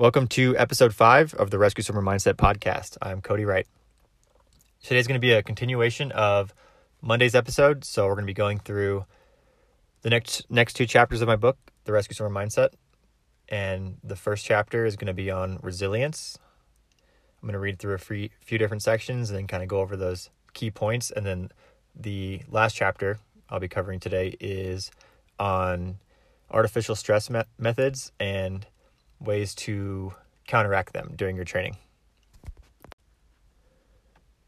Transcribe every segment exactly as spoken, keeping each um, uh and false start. Welcome to episode five of the Rescue Swimmer Mindset Podcast. I'm Cody Wright. Today's going to be a continuation of Monday's episode. So we're going to be going through the next next two chapters of my book, The Rescue Swimmer Mindset. And the first chapter is going to be on resilience. I'm going to read through a free, few different sections and then kind of go over those key points. And then the last chapter I'll be covering today is on artificial stress me- methods and ways to counteract them during your training.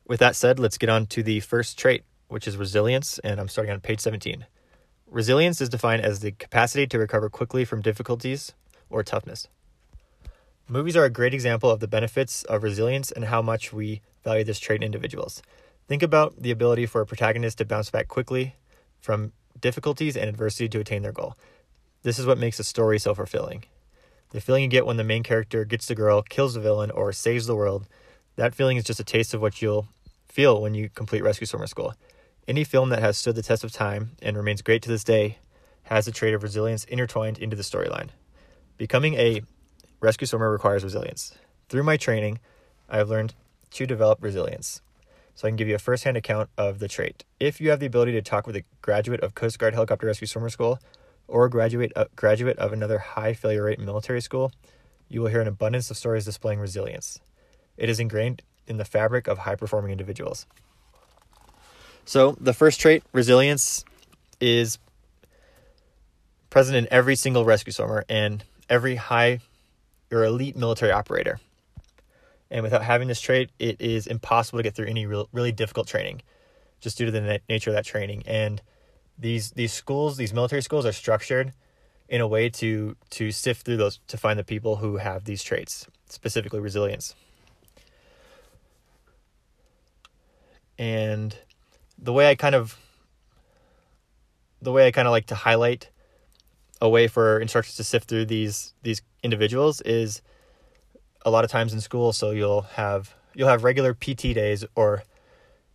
With that said, let's get on to the first trait, which is resilience, and I'm starting on page seventeen. Resilience is defined as the capacity to recover quickly from difficulties or toughness. Movies are a great example of the benefits of resilience and how much we value this trait in individuals. Think about the ability for a protagonist to bounce back quickly from difficulties and adversity to attain their goal. This is what makes a story so fulfilling. The feeling you get when the main character gets the girl, kills the villain, or saves the world, that feeling is just a taste of what you'll feel when you complete Rescue Swimmer School. Any film that has stood the test of time and remains great to this day has the trait of resilience intertwined into the storyline. Becoming a rescue swimmer requires resilience. Through my training, I have learned to develop resilience. So I can give you a first-hand account of the trait. If you have the ability to talk with a graduate of Coast Guard Helicopter Rescue Swimmer School, or a graduate, a graduate of another high failure rate military school, you will hear an abundance of stories displaying resilience. It is ingrained in the fabric of high-performing individuals. So the first trait, resilience, is present in every single rescue swimmer and every high or elite military operator. And without having this trait, it is impossible to get through any real, really difficult training, just due to the na- nature of that training. And These these schools, these military schools are structured in a way to to sift through those, to find the people who have these traits, specifically resilience. And the way I kind of the way I kind of like to highlight a way for instructors to sift through these these individuals is a lot of times in school, so you'll have you'll have regular P T days or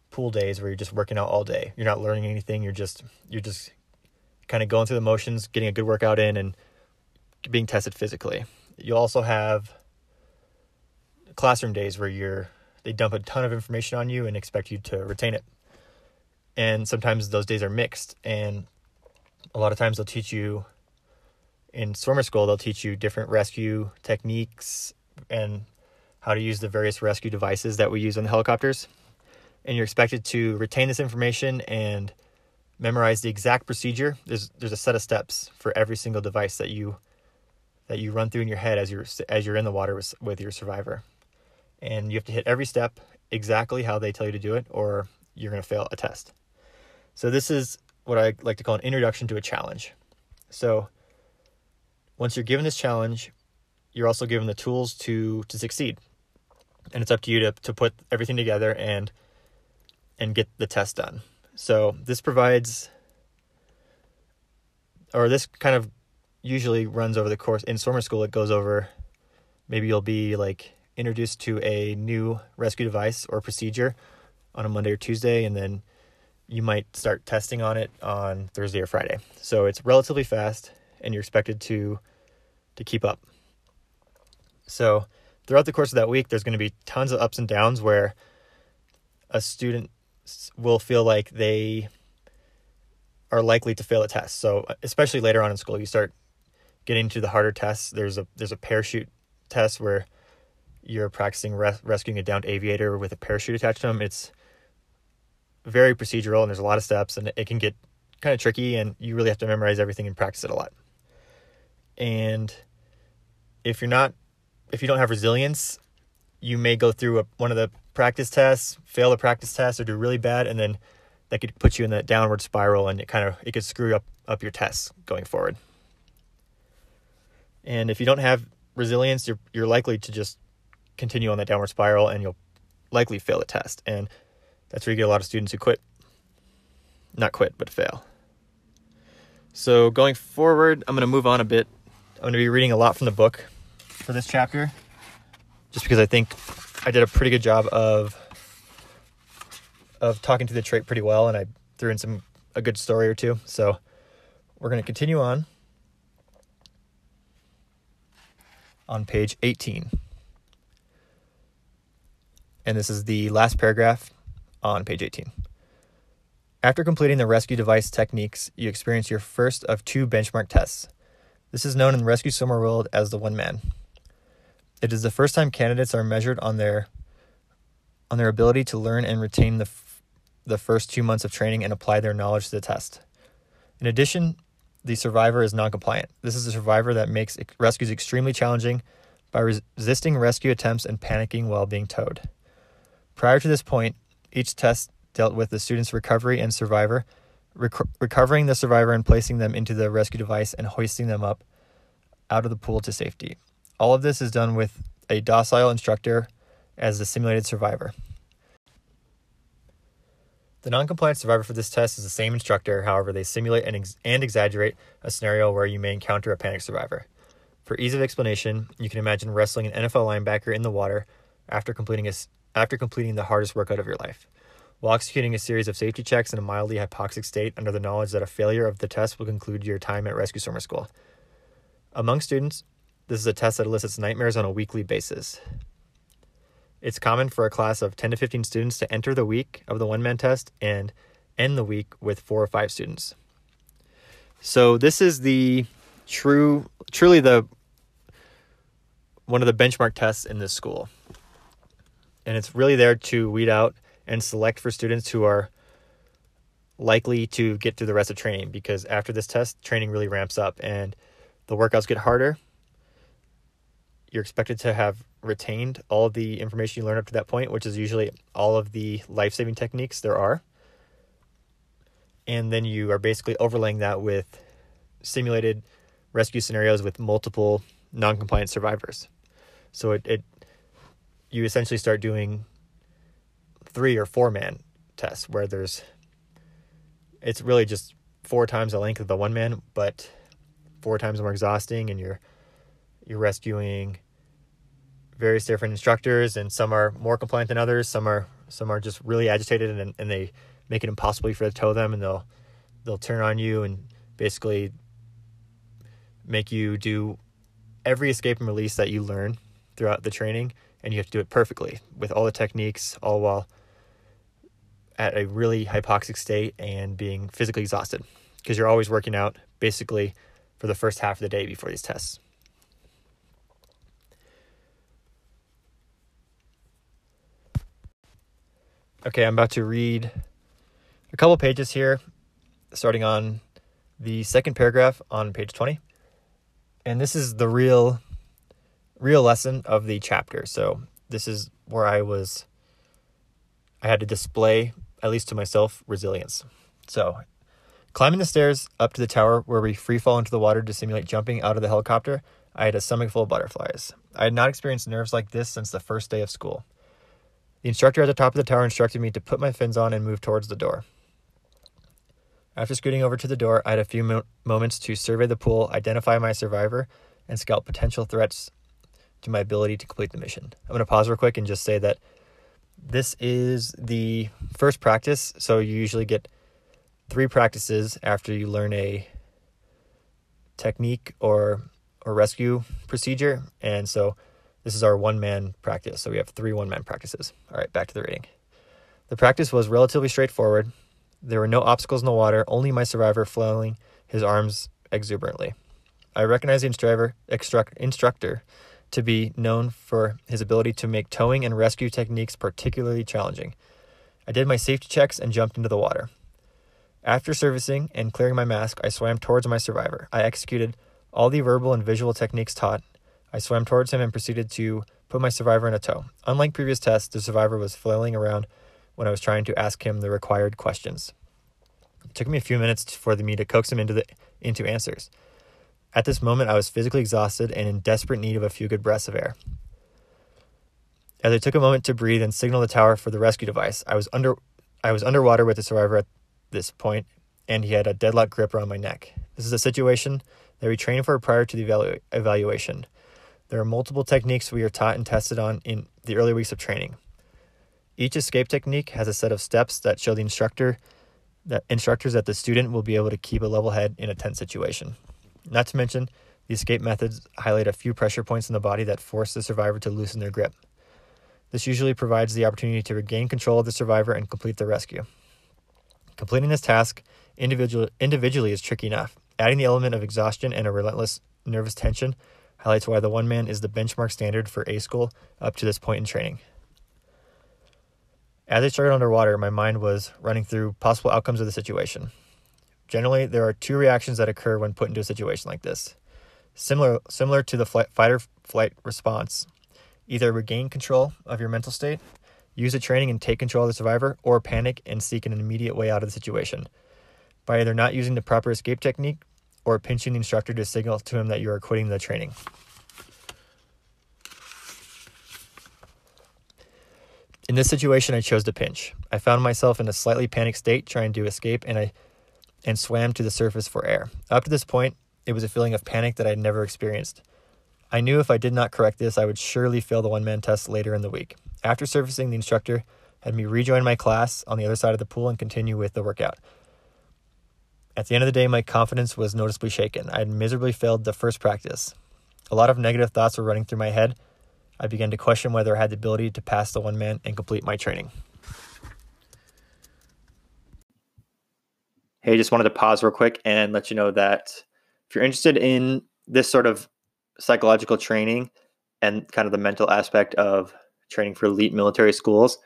pool days where you're just working out all day. You're not learning anything. You're just, you're just kind of going through the motions, getting a good workout in and being tested physically. You also have classroom days where you're, they dump a ton of information on you and expect you to retain it. And sometimes those days are mixed. And a lot of times they'll teach you in swimmer school, they'll teach you different rescue techniques and how to use the various rescue devices that we use on the helicopters. And you're expected to retain this information and memorize the exact procedure. There's there's a set of steps for every single device that you that you run through in your head as you're as you're in the water with, with your survivor, and you have to hit every step exactly how they tell you to do it, or you're going to fail a test. So this is what I like to call an introduction to a challenge. So once you're given this challenge, you're also given the tools to to succeed, and it's up to you to to put everything together and. and get the test done. So this provides, or this kind of usually runs over the course. In swimmer school, it goes over, maybe you'll be like introduced to a new rescue device or procedure on a Monday or Tuesday, and then you might start testing on it on Thursday or Friday. So it's relatively fast and you're expected to, to keep up. So throughout the course of that week, there's going to be tons of ups and downs where a student will feel like they are likely to fail a test. So especially later on in school, you start getting to the harder tests. There's a there's a parachute test where you're practicing res- rescuing a downed aviator with a parachute attached to them. It's very procedural and there's a lot of steps and it can get kind of tricky and you really have to memorize everything and practice it a lot. And if you're not, if you don't have resilience, you may go through a, one of the practice tests, fail the practice test, or do really bad, and then that could put you in that downward spiral, and it kind of it could screw up up your tests going forward. And if you don't have resilience, you're you're likely to just continue on that downward spiral, and you'll likely fail a test. And that's where you get a lot of students who quit, not quit, but fail. So going forward, I'm going to move on a bit. I'm going to be reading a lot from the book for this chapter, just because I think I did a pretty good job of of talking to the trait pretty well, and I threw in some a good story or two. So we're going to continue on. on page eighteen. And this is the last paragraph on page eighteen. After completing the rescue device techniques, you experience your first of two benchmark tests. This is known in the rescue swimmer world as the one man. It is the first time candidates are measured on their on their ability to learn and retain the f- the first two months of training and apply their knowledge to the test. In addition, the survivor is non-compliant. This is a survivor that makes ex- rescues extremely challenging by res- resisting rescue attempts and panicking while being towed. Prior to this point, each test dealt with the student's recovery and survivor, rec- recovering the survivor and placing them into the rescue device and hoisting them up out of the pool to safety. All of this is done with a docile instructor as the simulated survivor. The non-compliant survivor for this test is the same instructor, however, they simulate and, ex- and exaggerate a scenario where you may encounter a panic survivor. For ease of explanation, you can imagine wrestling an N F L linebacker in the water after completing a after completing the hardest workout of your life. While executing a series of safety checks in a mildly hypoxic state under the knowledge that a failure of the test will conclude your time at Rescue Swimmer School. Among students, this is a test that elicits nightmares on a weekly basis. It's common for a class of ten to fifteen students to enter the week of the one-man test and end the week with four or five students. So this is the true, truly the one of the benchmark tests in this school. And it's really there to weed out and select for students who are likely to get through the rest of training, because after this test, training really ramps up and the workouts get harder. You're expected to have retained all of the information you learned up to that point, which is usually all of the life-saving techniques there are. And then you are basically overlaying that with simulated rescue scenarios with multiple non-compliant survivors. So it, it you essentially start doing three or four-man tests where there's, it's really just four times the length of the one-man, but four times more exhausting, and you're you're rescuing various different instructors, and some are more compliant than others. Some are some are just really agitated, and and they make it impossible for you to tow them, and they'll they'll turn on you and basically make you do every escape and release that you learn throughout the training, and you have to do it perfectly with all the techniques, all while at a really hypoxic state and being physically exhausted because you're always working out basically for the first half of the day before these tests. Okay, I'm about to read a couple pages here, starting on the second paragraph on page twenty. And this is the real real lesson of the chapter. So this is where I was, I had to display, at least to myself, resilience. So, climbing the stairs up to the tower where we free fall into the water to simulate jumping out of the helicopter, I had a stomach full of butterflies. I had not experienced nerves like this since the first day of school. The instructor at the top of the tower instructed me to put my fins on and move towards the door. After scooting over to the door, I had a few mo- moments to survey the pool, identify my survivor, and scout potential threats to my ability to complete the mission. I'm going to pause real quick and just say that this is the first practice, so you usually get three practices after you learn a technique or or rescue procedure, and so this is our one-man practice, so we have three one-man practices. All right, back to the reading. The practice was relatively straightforward. There were no obstacles in the water, only my survivor flailing his arms exuberantly. I recognized the instructor, instruct, instructor to be known for his ability to make towing and rescue techniques particularly challenging. I did my safety checks and jumped into the water. After servicing and clearing my mask, I swam towards my survivor. I executed all the verbal and visual techniques taught. I swam towards him and proceeded to put my survivor in a tow. Unlike previous tests, the survivor was flailing around when I was trying to ask him the required questions. It took me a few minutes for me to coax him into the into answers. At this moment, I was physically exhausted and in desperate need of a few good breaths of air. As I took a moment to breathe and signal the tower for the rescue device, I was under I was underwater with the survivor at this point, and he had a deadlock grip around my neck. This is a situation that we train for prior to the evalu- evaluation. There are multiple techniques we are taught and tested on in the early weeks of training. Each escape technique has a set of steps that show the instructor, that instructors that the student will be able to keep a level head in a tense situation. Not to mention The escape methods highlight a few pressure points in the body that force the survivor to loosen their grip. This usually provides the opportunity to regain control of the survivor and complete the rescue. Completing this task individual, individually is tricky enough. Adding the element of exhaustion and a relentless nervous tension highlights why the one man is the benchmark standard for A-School up to this point in training. As I started underwater, my mind was running through possible outcomes of the situation. Generally, there are two reactions that occur when put into a situation like this. Similar, similar to the flight, fight or flight response, either regain control of your mental state, use the training and take control of the survivor, or panic and seek an immediate way out of the situation by either not using the proper escape technique or pinching the instructor to signal to him that you are quitting the training. In this situation, I chose to pinch. I found myself in a slightly panicked state trying to escape, and I and swam to the surface for air. Up to this point, it was a feeling of panic that I had never experienced. I knew if I did not correct this, I would surely fail the one-man test later in the week. After surfacing, the instructor had me rejoin my class on the other side of the pool and continue with the workout. At the end of the day, my confidence was noticeably shaken. I had miserably failed the first practice. A lot of negative thoughts were running through my head. I began to question whether I had the ability to pass the one-man and complete my training. Hey, just wanted to pause real quick and let you know that if you're interested in this sort of psychological training and kind of the mental aspect of training for elite military schools,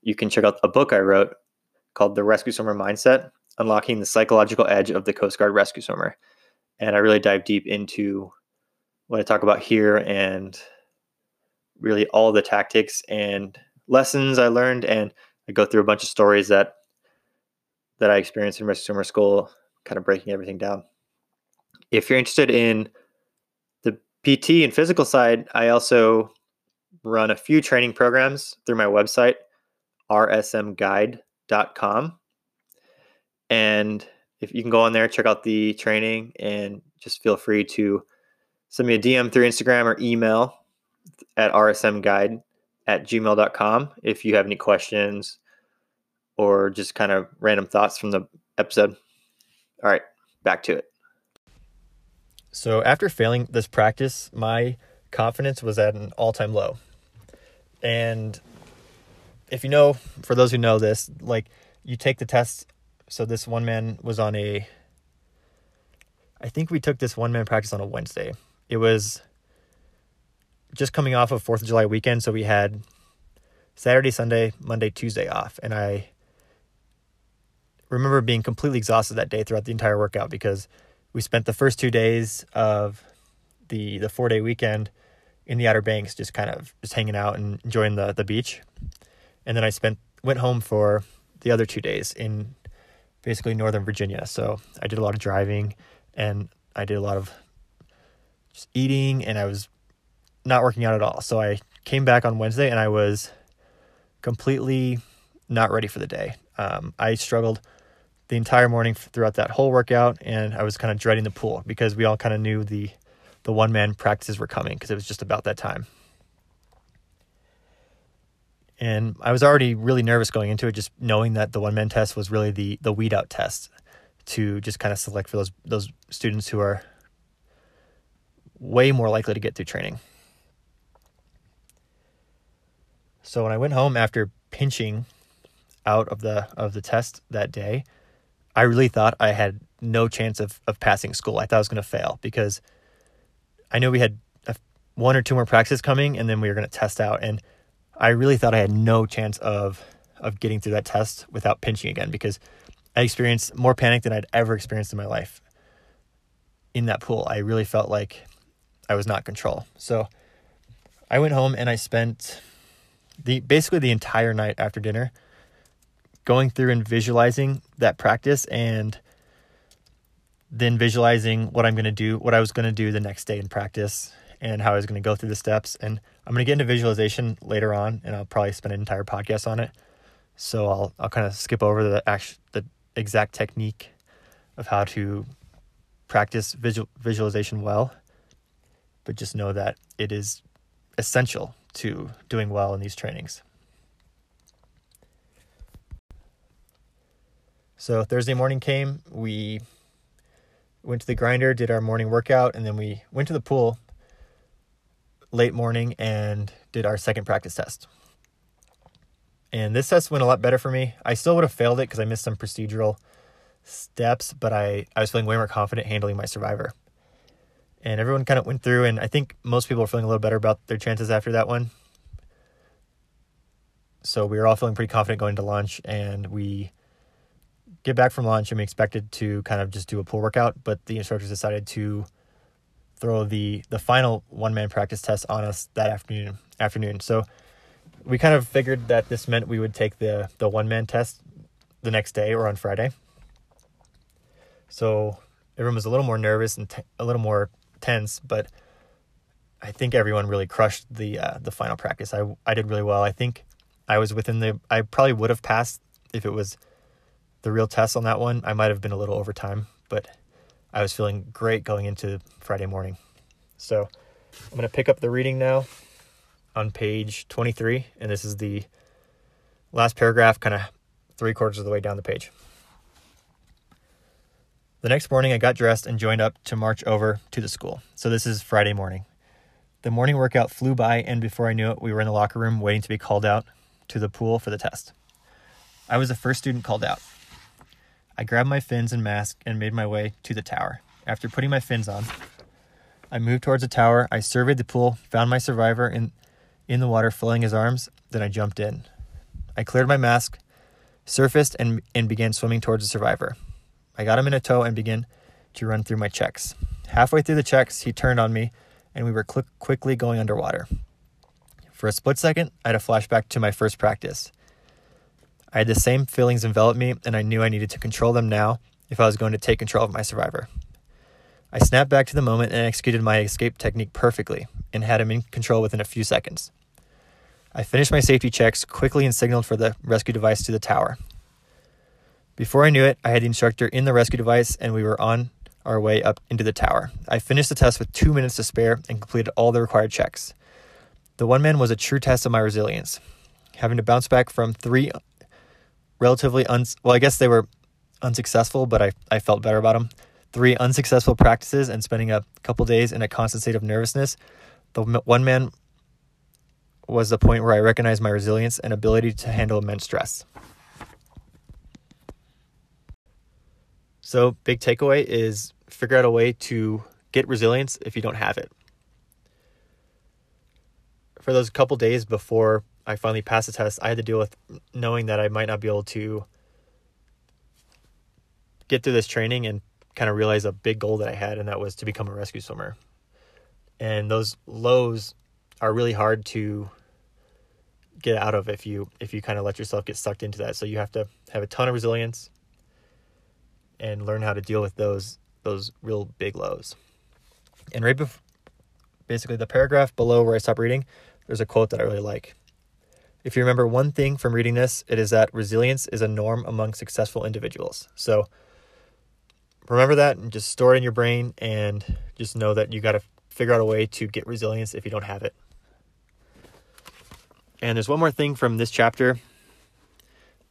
you can check out a book I wrote called The Rescue Swimmer Mindset, Unlocking the Psychological Edge of the Coast Guard Rescue Swimmer. And I really dive deep into what I talk about here and really all the tactics and lessons I learned. And I go through a bunch of stories that that I experienced in Rescue Swimmer School, kind of breaking everything down. If you're interested in the P T and physical side, I also run a few training programs through my website, r s m guide dot com. And if you can go on there, check out the training, and just feel free to send me a D M through Instagram or email at r s m guide at gmail dot com if you have any questions or just kind of random thoughts from the episode. All right, back to it. So after failing this practice, my confidence was at an all-time low. And if you know, for those who know this, like you take the test. So this one man was on a, I think we took this one man practice on a Wednesday. It was just coming off of fourth of July weekend. So we had Saturday, Sunday, Monday, Tuesday off. And I remember being completely exhausted that day throughout the entire workout because we spent the first two days of the the four-day weekend in the Outer Banks just kind of just hanging out and enjoying the, the beach. And then I spent went home for the other two days in basically northern Virginia. So I did a lot of driving, and I did a lot of just eating, and I was not working out at all. So I came back on Wednesday, and I was completely not ready for the day. Um, I struggled the entire morning throughout that whole workout, and I was kind of dreading the pool because we all kind of knew the the one-man practices were coming because it was just about that time. And I was already really nervous going into it, just knowing that the one-man test was really the the weed-out test to just kind of select for those those students who are way more likely to get through training. So when I went home after pinching out of the of the test that day, I really thought I had no chance of, of passing school. I thought I was going to fail because I knew we had a, one or two more practices coming, and then we were going to test out. And I really thought I had no chance of of getting through that test without pinching again because I experienced more panic than I'd ever experienced in my life in that pool. I really felt like I was not in control. So I went home and I spent the basically the entire night after dinner going through and visualizing that practice, and then visualizing what I'm going to do, what I was going to do the next day in practice, and how I was going to go through the steps. And I'm going to get into visualization later on, and I'll probably spend an entire podcast on it. So I'll I'll kind of skip over the act, the exact technique of how to practice visual, visualization well, but just know that it is essential to doing well in these trainings. So Thursday morning came, we went to the grinder, did our morning workout, and then we went to the pool late morning and did our second practice test. And this test went a lot better for me. I still would have failed it because I missed some procedural steps, but I, I was feeling way more confident handling my survivor. And everyone kind of went through, and I think most people were feeling a little better about their chances after that one. So we were all feeling pretty confident going to lunch, and we get back from lunch, and we expected to kind of just do a pool workout, but the instructors decided to throw the, the final one-man practice test on us that afternoon. afternoon. So we kind of figured that this meant we would take the, the one-man test the next day or on Friday. So everyone was a little more nervous and t- a little more tense, but I think everyone really crushed the uh, the final practice. I, I did really well. I think I was within the... I probably would have passed if it was the real test on that one. I might have been a little over time, but I was feeling great going into Friday morning. So I'm going to pick up the reading now on page twenty-three, and this is the last paragraph, kind of three quarters of the way down the page. The next morning, I got dressed and joined up to march over to the school. So this is Friday morning. The morning workout flew by, and before I knew it, we were in the locker room waiting to be called out to the pool for the test. I was the first student called out. I grabbed my fins and mask and made my way to the tower. After putting my fins on, I moved towards the tower. I surveyed the pool, found my survivor in, in the water, flailing his arms. Then I jumped in. I cleared my mask, surfaced, and, and began swimming towards the survivor. I got him in a tow and began to run through my checks. Halfway through the checks, he turned on me, and we were cl- quickly going underwater. For a split second, I had a flashback to my first practice. I had the same feelings envelop me, and I knew I needed to control them now if I was going to take control of my survivor. I snapped back to the moment and executed my escape technique perfectly and had him in control within a few seconds. I finished my safety checks quickly and signaled for the rescue device to the tower. Before I knew it, I had the instructor in the rescue device, and we were on our way up into the tower. I finished the test with two minutes to spare and completed all the required checks. The one-man was a true test of my resilience. Having to bounce back from three relatively, un- well, I guess they were unsuccessful, but I, I felt better about them. Three unsuccessful practices and spending a couple days in a constant state of nervousness. The one man was the point where I recognized my resilience and ability to handle immense stress. So big takeaway is figure out a way to get resilience if you don't have it. For those couple days before I finally passed the test, I had to deal with knowing that I might not be able to get through this training and kind of realize a big goal that I had, and that was to become a rescue swimmer. And those lows are really hard to get out of if you if you kind of let yourself get sucked into that. So you have to have a ton of resilience and learn how to deal with those those real big lows. And right before, basically the paragraph below where I stopped reading, there's a quote that I really like. If you remember one thing from reading this, it is that resilience is a norm among successful individuals. So remember that and just store it in your brain, and just know that you got to figure out a way to get resilience if you don't have it. And there's one more thing from this chapter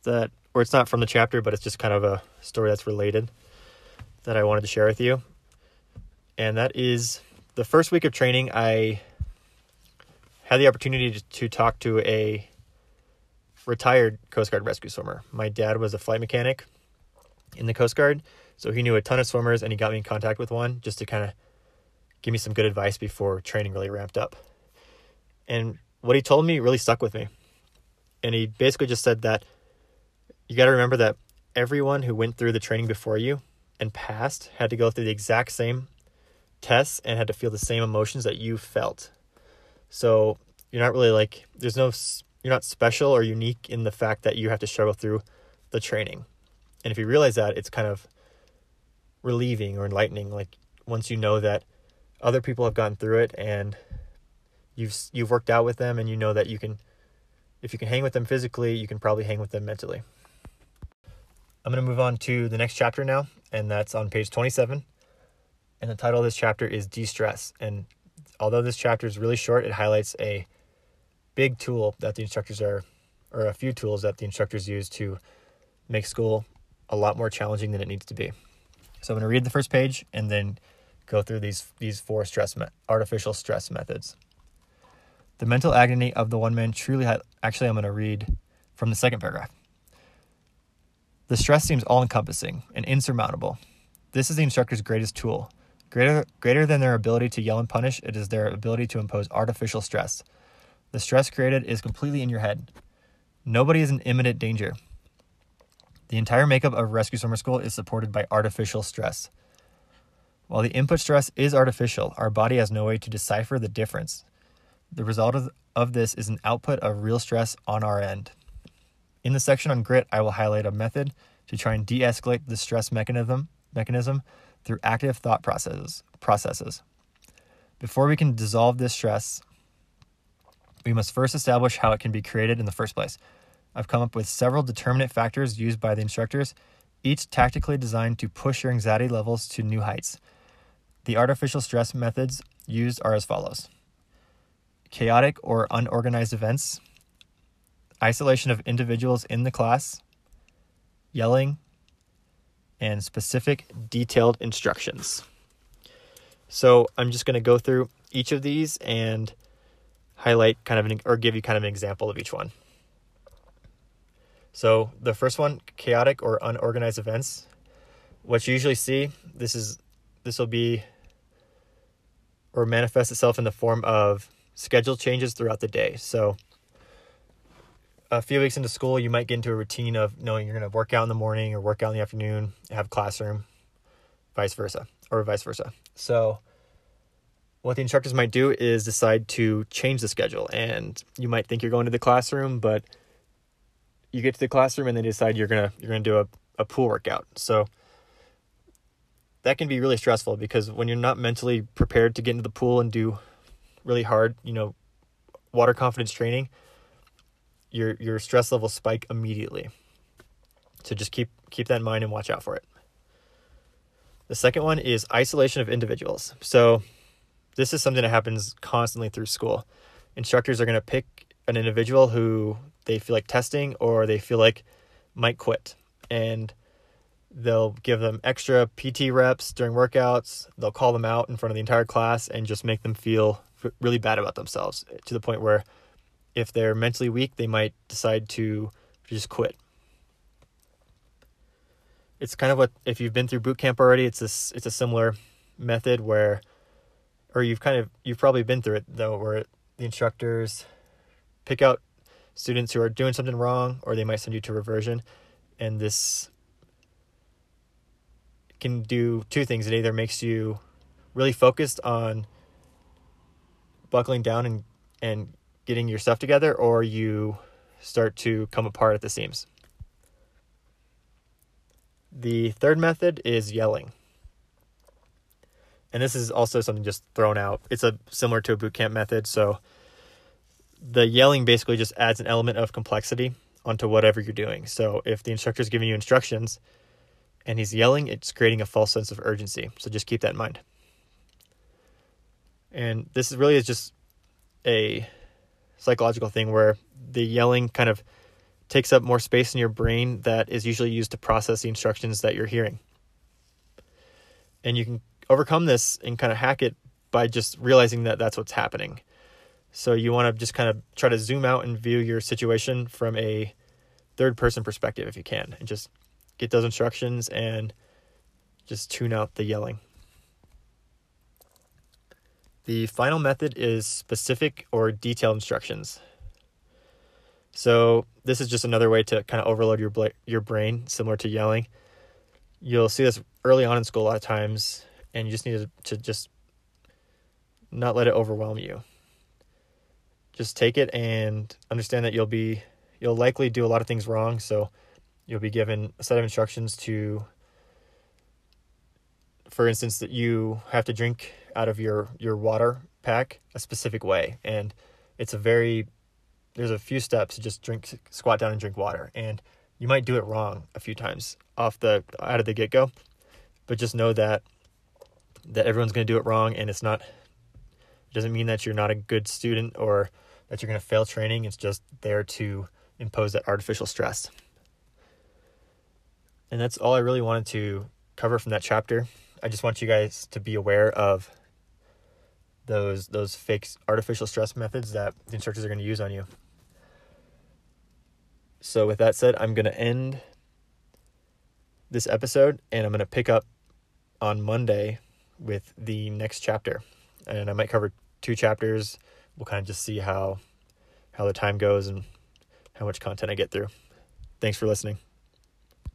that, or it's not from the chapter, but it's just kind of a story that's related that I wanted to share with you. And that is the first week of training, I had the opportunity to, to talk to a retired Coast Guard rescue swimmer. My dad was a flight mechanic in the Coast Guard, so he knew a ton of swimmers, and he got me in contact with one just to kind of give me some good advice before training really ramped up. And what he told me really stuck with me. And he basically just said that you got to remember that everyone who went through the training before you and passed had to go through the exact same tests and had to feel the same emotions that you felt. So you're not really like, there's no, you're not special or unique in the fact that you have to struggle through the training. And if you realize that, it's kind of relieving or enlightening. Like once you know that other people have gone through it and you've, you've worked out with them, and you know that you can, if you can hang with them physically, you can probably hang with them mentally. I'm going to move on to the next chapter now, and that's on page twenty-seven. And the title of this chapter is De-Stress. And although this chapter is really short, it highlights a big tool that the instructors are, or a few tools that the instructors use to make school a lot more challenging than it needs to be. So I'm going to read the first page and then go through these these four stress me- artificial stress methods. The mental agony of the one man truly had, actually I'm going to read from the second paragraph. The stress seems all-encompassing and insurmountable. This is the instructor's greatest tool. Greater, greater than their ability to yell and punish, it is their ability to impose artificial stress. The stress created is completely in your head. Nobody is in imminent danger. The entire makeup of Rescue Swimmer School is supported by artificial stress. While the input stress is artificial, our body has no way to decipher the difference. The result of, of this is an output of real stress on our end. In the section on grit, I will highlight a method to try and de-escalate the stress mechanism mechanism through active thought processes. processes. Before we can dissolve this stress, we must first establish how it can be created in the first place. I've come up with several determinant factors used by the instructors, each tactically designed to push your anxiety levels to new heights. The artificial stress methods used are as follows. Chaotic or unorganized events, isolation of individuals in the class, yelling, and specific detailed instructions. So I'm just going to go through each of these and highlight kind of an, or give you kind of an example of each one. So the first one, chaotic or unorganized events. What you usually see, this is this will be or manifest itself in the form of schedule changes throughout the day. So a few weeks into school, you might get into a routine of knowing you're going to work out in the morning or work out in the afternoon, have classroom, vice versa, or vice versa. So what the instructors might do is decide to change the schedule. And you might think you're going to the classroom, but you get to the classroom and they decide you're going to you're going to do a, a pool workout. So that can be really stressful because when you're not mentally prepared to get into the pool and do really hard, you know, water confidence training, your your stress levels spike immediately. So just keep keep that in mind and watch out for it. The second one is isolation of individuals. So this is something that happens constantly through school. Instructors are going to pick an individual who they feel like testing or they feel like might quit. And they'll give them extra P T reps during workouts. They'll call them out in front of the entire class and just make them feel really bad about themselves to the point where if they're mentally weak, they might decide to just quit. It's kind of what, if you've been through boot camp already, it's a, it's a similar method where, or you've kind of, you've probably been through it though, where the instructors pick out students who are doing something wrong, or they might send you to reversion. And this can do two things. It either makes you really focused on buckling down and, and getting your stuff together, or you start to come apart at the seams. The third method is yelling. And this is also something just thrown out. It's a similar to a boot camp method. So the yelling basically just adds an element of complexity onto whatever you're doing. So if the instructor is giving you instructions and he's yelling, it's creating a false sense of urgency. So just keep that in mind. And this really is just a psychological thing where the yelling kind of takes up more space in your brain that is usually used to process the instructions that you're hearing. And you can overcome this and kind of hack it by just realizing that that's what's happening. So you want to just kind of try to zoom out and view your situation from a third person perspective if you can, and just get those instructions and just tune out the yelling. The final method is specific or detailed instructions. So this is just another way to kind of overload your bla- your brain, similar to yelling. You'll see this early on in school a lot of times, and you just need to, to just not let it overwhelm you. Just take it and understand that you'll be you'll likely do a lot of things wrong. So you'll be given a set of instructions to, for instance, that you have to drink out of your, your water pack a specific way. And it's a very, there's a few steps to just drink, squat down and drink water. And you might do it wrong a few times off the, out of the get go, but just know that, that everyone's going to do it wrong. And it's not, it doesn't mean that you're not a good student or that you're going to fail training. It's just there to impose that artificial stress. And that's all I really wanted to cover from that chapter. I just want you guys to be aware of those those fake artificial stress methods that the instructors are going to use on you. So with that said, I'm going to end this episode, and I'm going to pick up on Monday with the next chapter. And I might cover two chapters. We'll kind of just see how how the time goes and how much content I get through. Thanks for listening.